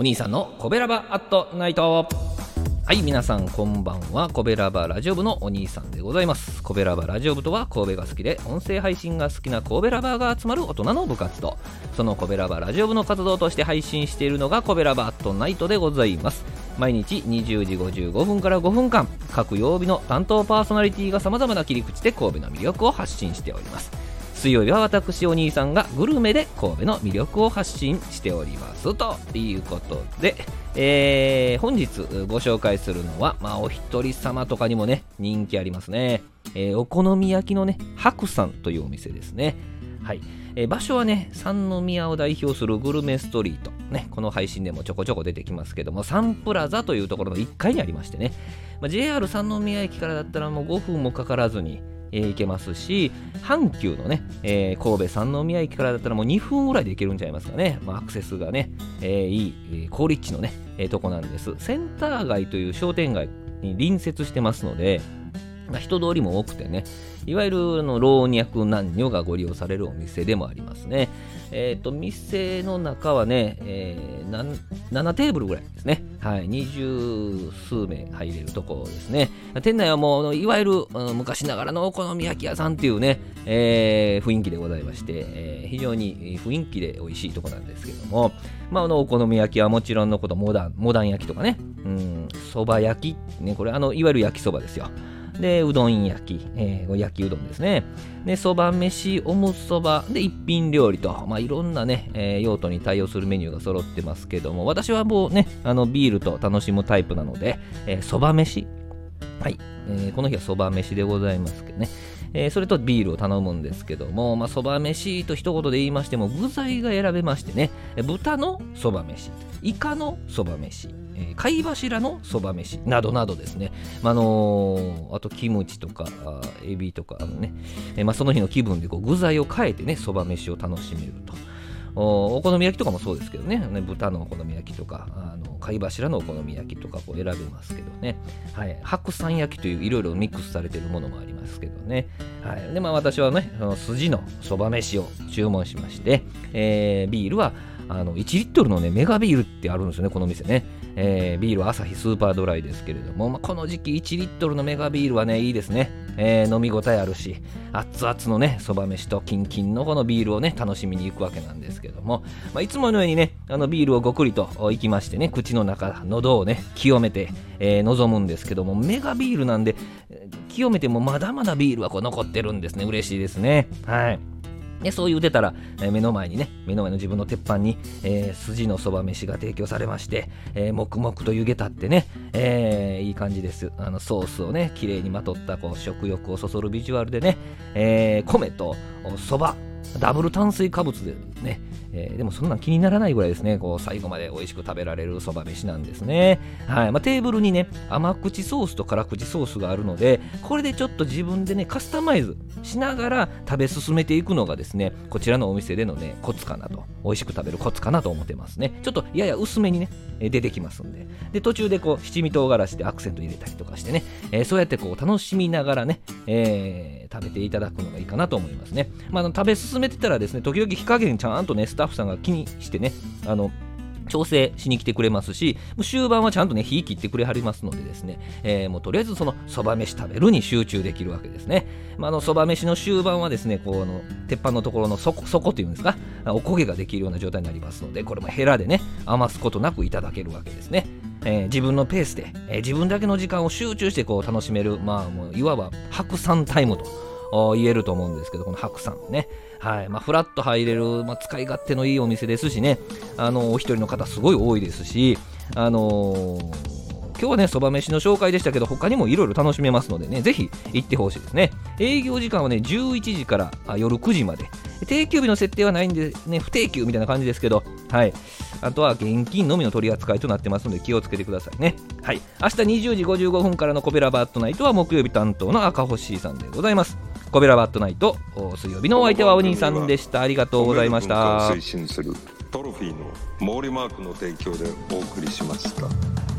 お兄さんのコベラバアットナイト。はい、皆さんこんばんは、コベラバラジオ部のお兄さんでございます。コベラバラジオ部とは、神戸が好きで音声配信が好きなコベラバが集まる大人の部活動、そのコベラバラジオ部の活動として配信しているのがコベラバアットナイトでございます。毎日20時55分から5分間、各曜日の担当パーソナリティが様々な切り口で神戸の魅力を発信しております。水曜日は私お兄さんがグルメで神戸の魅力を発信しておりますということで、本日ご紹介するのは、お一人様とかにもね人気ありますね、お好み焼きのね白さんというお店ですね。はい、場所はね三宮を代表するグルメストリート、ね、この配信でもちょこちょこ出てきますけども、サンプラザというところの1階にありましてね、JR 三宮駅からだったらもう5分もかからずに行けますし、阪急のね、神戸三宮駅からだったらもう2分ぐらいで行けるんちゃいますかね。アクセスがね、いい好立地のね、とこなんです。センター街という商店街に隣接してますので、人通りも多くてね、いわゆるの老若男女がご利用されるお店でもありますね。店の中はね、7テーブルぐらいですね。はい、20数名入れるとこですね。店内はもういわゆる昔ながらのお好み焼き屋さんっていうね、雰囲気でございまして、非常に雰囲気で美味しいとこなんですけども、お好み焼きはもちろんのこと、モダン焼きとかね、そば焼き、ね、これいわゆる焼きそばですよ。で、うどん焼き、焼きうどんですね。で、そば飯、おむそばで一品料理と、いろんなね、用途に対応するメニューが揃ってますけども、私はもうね、ビールと楽しむタイプなので、そば飯、はい、この日はそば飯でございますけどね、それとビールを頼むんですけども、そば飯と一言で言いましても具材が選べましてね、豚のそば飯、イカのそば飯、貝柱のそば飯などなどですね、あとキムチとかエビとかね、その日の気分で具材を変えてね、そば飯を楽しめると。お好み焼きとかもそうですけどね、豚のお好み焼きとか貝柱のお好み焼きとか選べますけどね、はい、白山焼きといういろいろミックスされているものもありますけどね、はい、で私はね筋のそば飯を注文しまして、ビールは1リットルのねメガビールってあるんですよね、この店ね、ビールはアサヒスーパードライですけれども、この時期1リットルのメガビールはねいいですね、飲み応えあるし、熱々のねそば飯とキンキンのこのビールをね楽しみに行くわけなんですけども、いつものようにねビールをごくりと行きましてね、口の中喉をね清めて、臨むんですけども、メガビールなんで清めてもまだまだビールは残ってるんですね。嬉しいですね。はい、でそう言うてたら、目の前の自分の鉄板に、筋のそば飯が提供されまして、黙々と湯気立ってね、いい感じです。ソースをね綺麗にまとった食欲をそそるビジュアルでね、米とそばダブル炭水化物でね、でもそんなん気にならないぐらいですね、最後まで美味しく食べられるそば飯なんですね。はい、テーブルにね甘口ソースと辛口ソースがあるので、これでちょっと自分でねカスタマイズしながら食べ進めていくのがですね、こちらのお店でのねコツかなと、美味しく食べるコツかなと思ってますね。ちょっとやや薄めにね出てきますんで、途中で七味唐辛子でアクセント入れたりとかしてね、そうやって楽しみながらね、食べていただくのがいいかなと思いますね。食べ進めてたらですね、時々火加減ちゃんとねスタッフさんが気にしてね調整しに来てくれますし、終盤はちゃんとね火切ってくれはりますのでですね、もうとりあえずそのそば飯食べるに集中できるわけですね。そば飯の終盤はですね、鉄板のところの底というんですか、お焦げができるような状態になりますので、これもヘラでね余すことなくいただけるわけですね。自分のペースで、自分だけの時間を集中して楽しめる、もういわば白山タイムと言えると思うんですけど、この白さんね、はい、フラッと入れる、使い勝手のいいお店ですしね、お一人の方すごい多いですし、今日はねそば飯の紹介でしたけど、他にもいろいろ楽しめますのでね、ぜひ行ってほしいですね。営業時間はね11時から夜9時まで、定休日の設定はないんでね、不定休みたいな感じですけど、はい、あとは現金のみの取り扱いとなってますので気をつけてくださいね。はい、明日20時55分からのコベラバットナイトは木曜日担当の赤星さんでございます。コベラバットナイト、水曜日のお相手はお兄さんでした。ありがとうございました。推進するトロフィーの毛利マークの提供でお送りしました。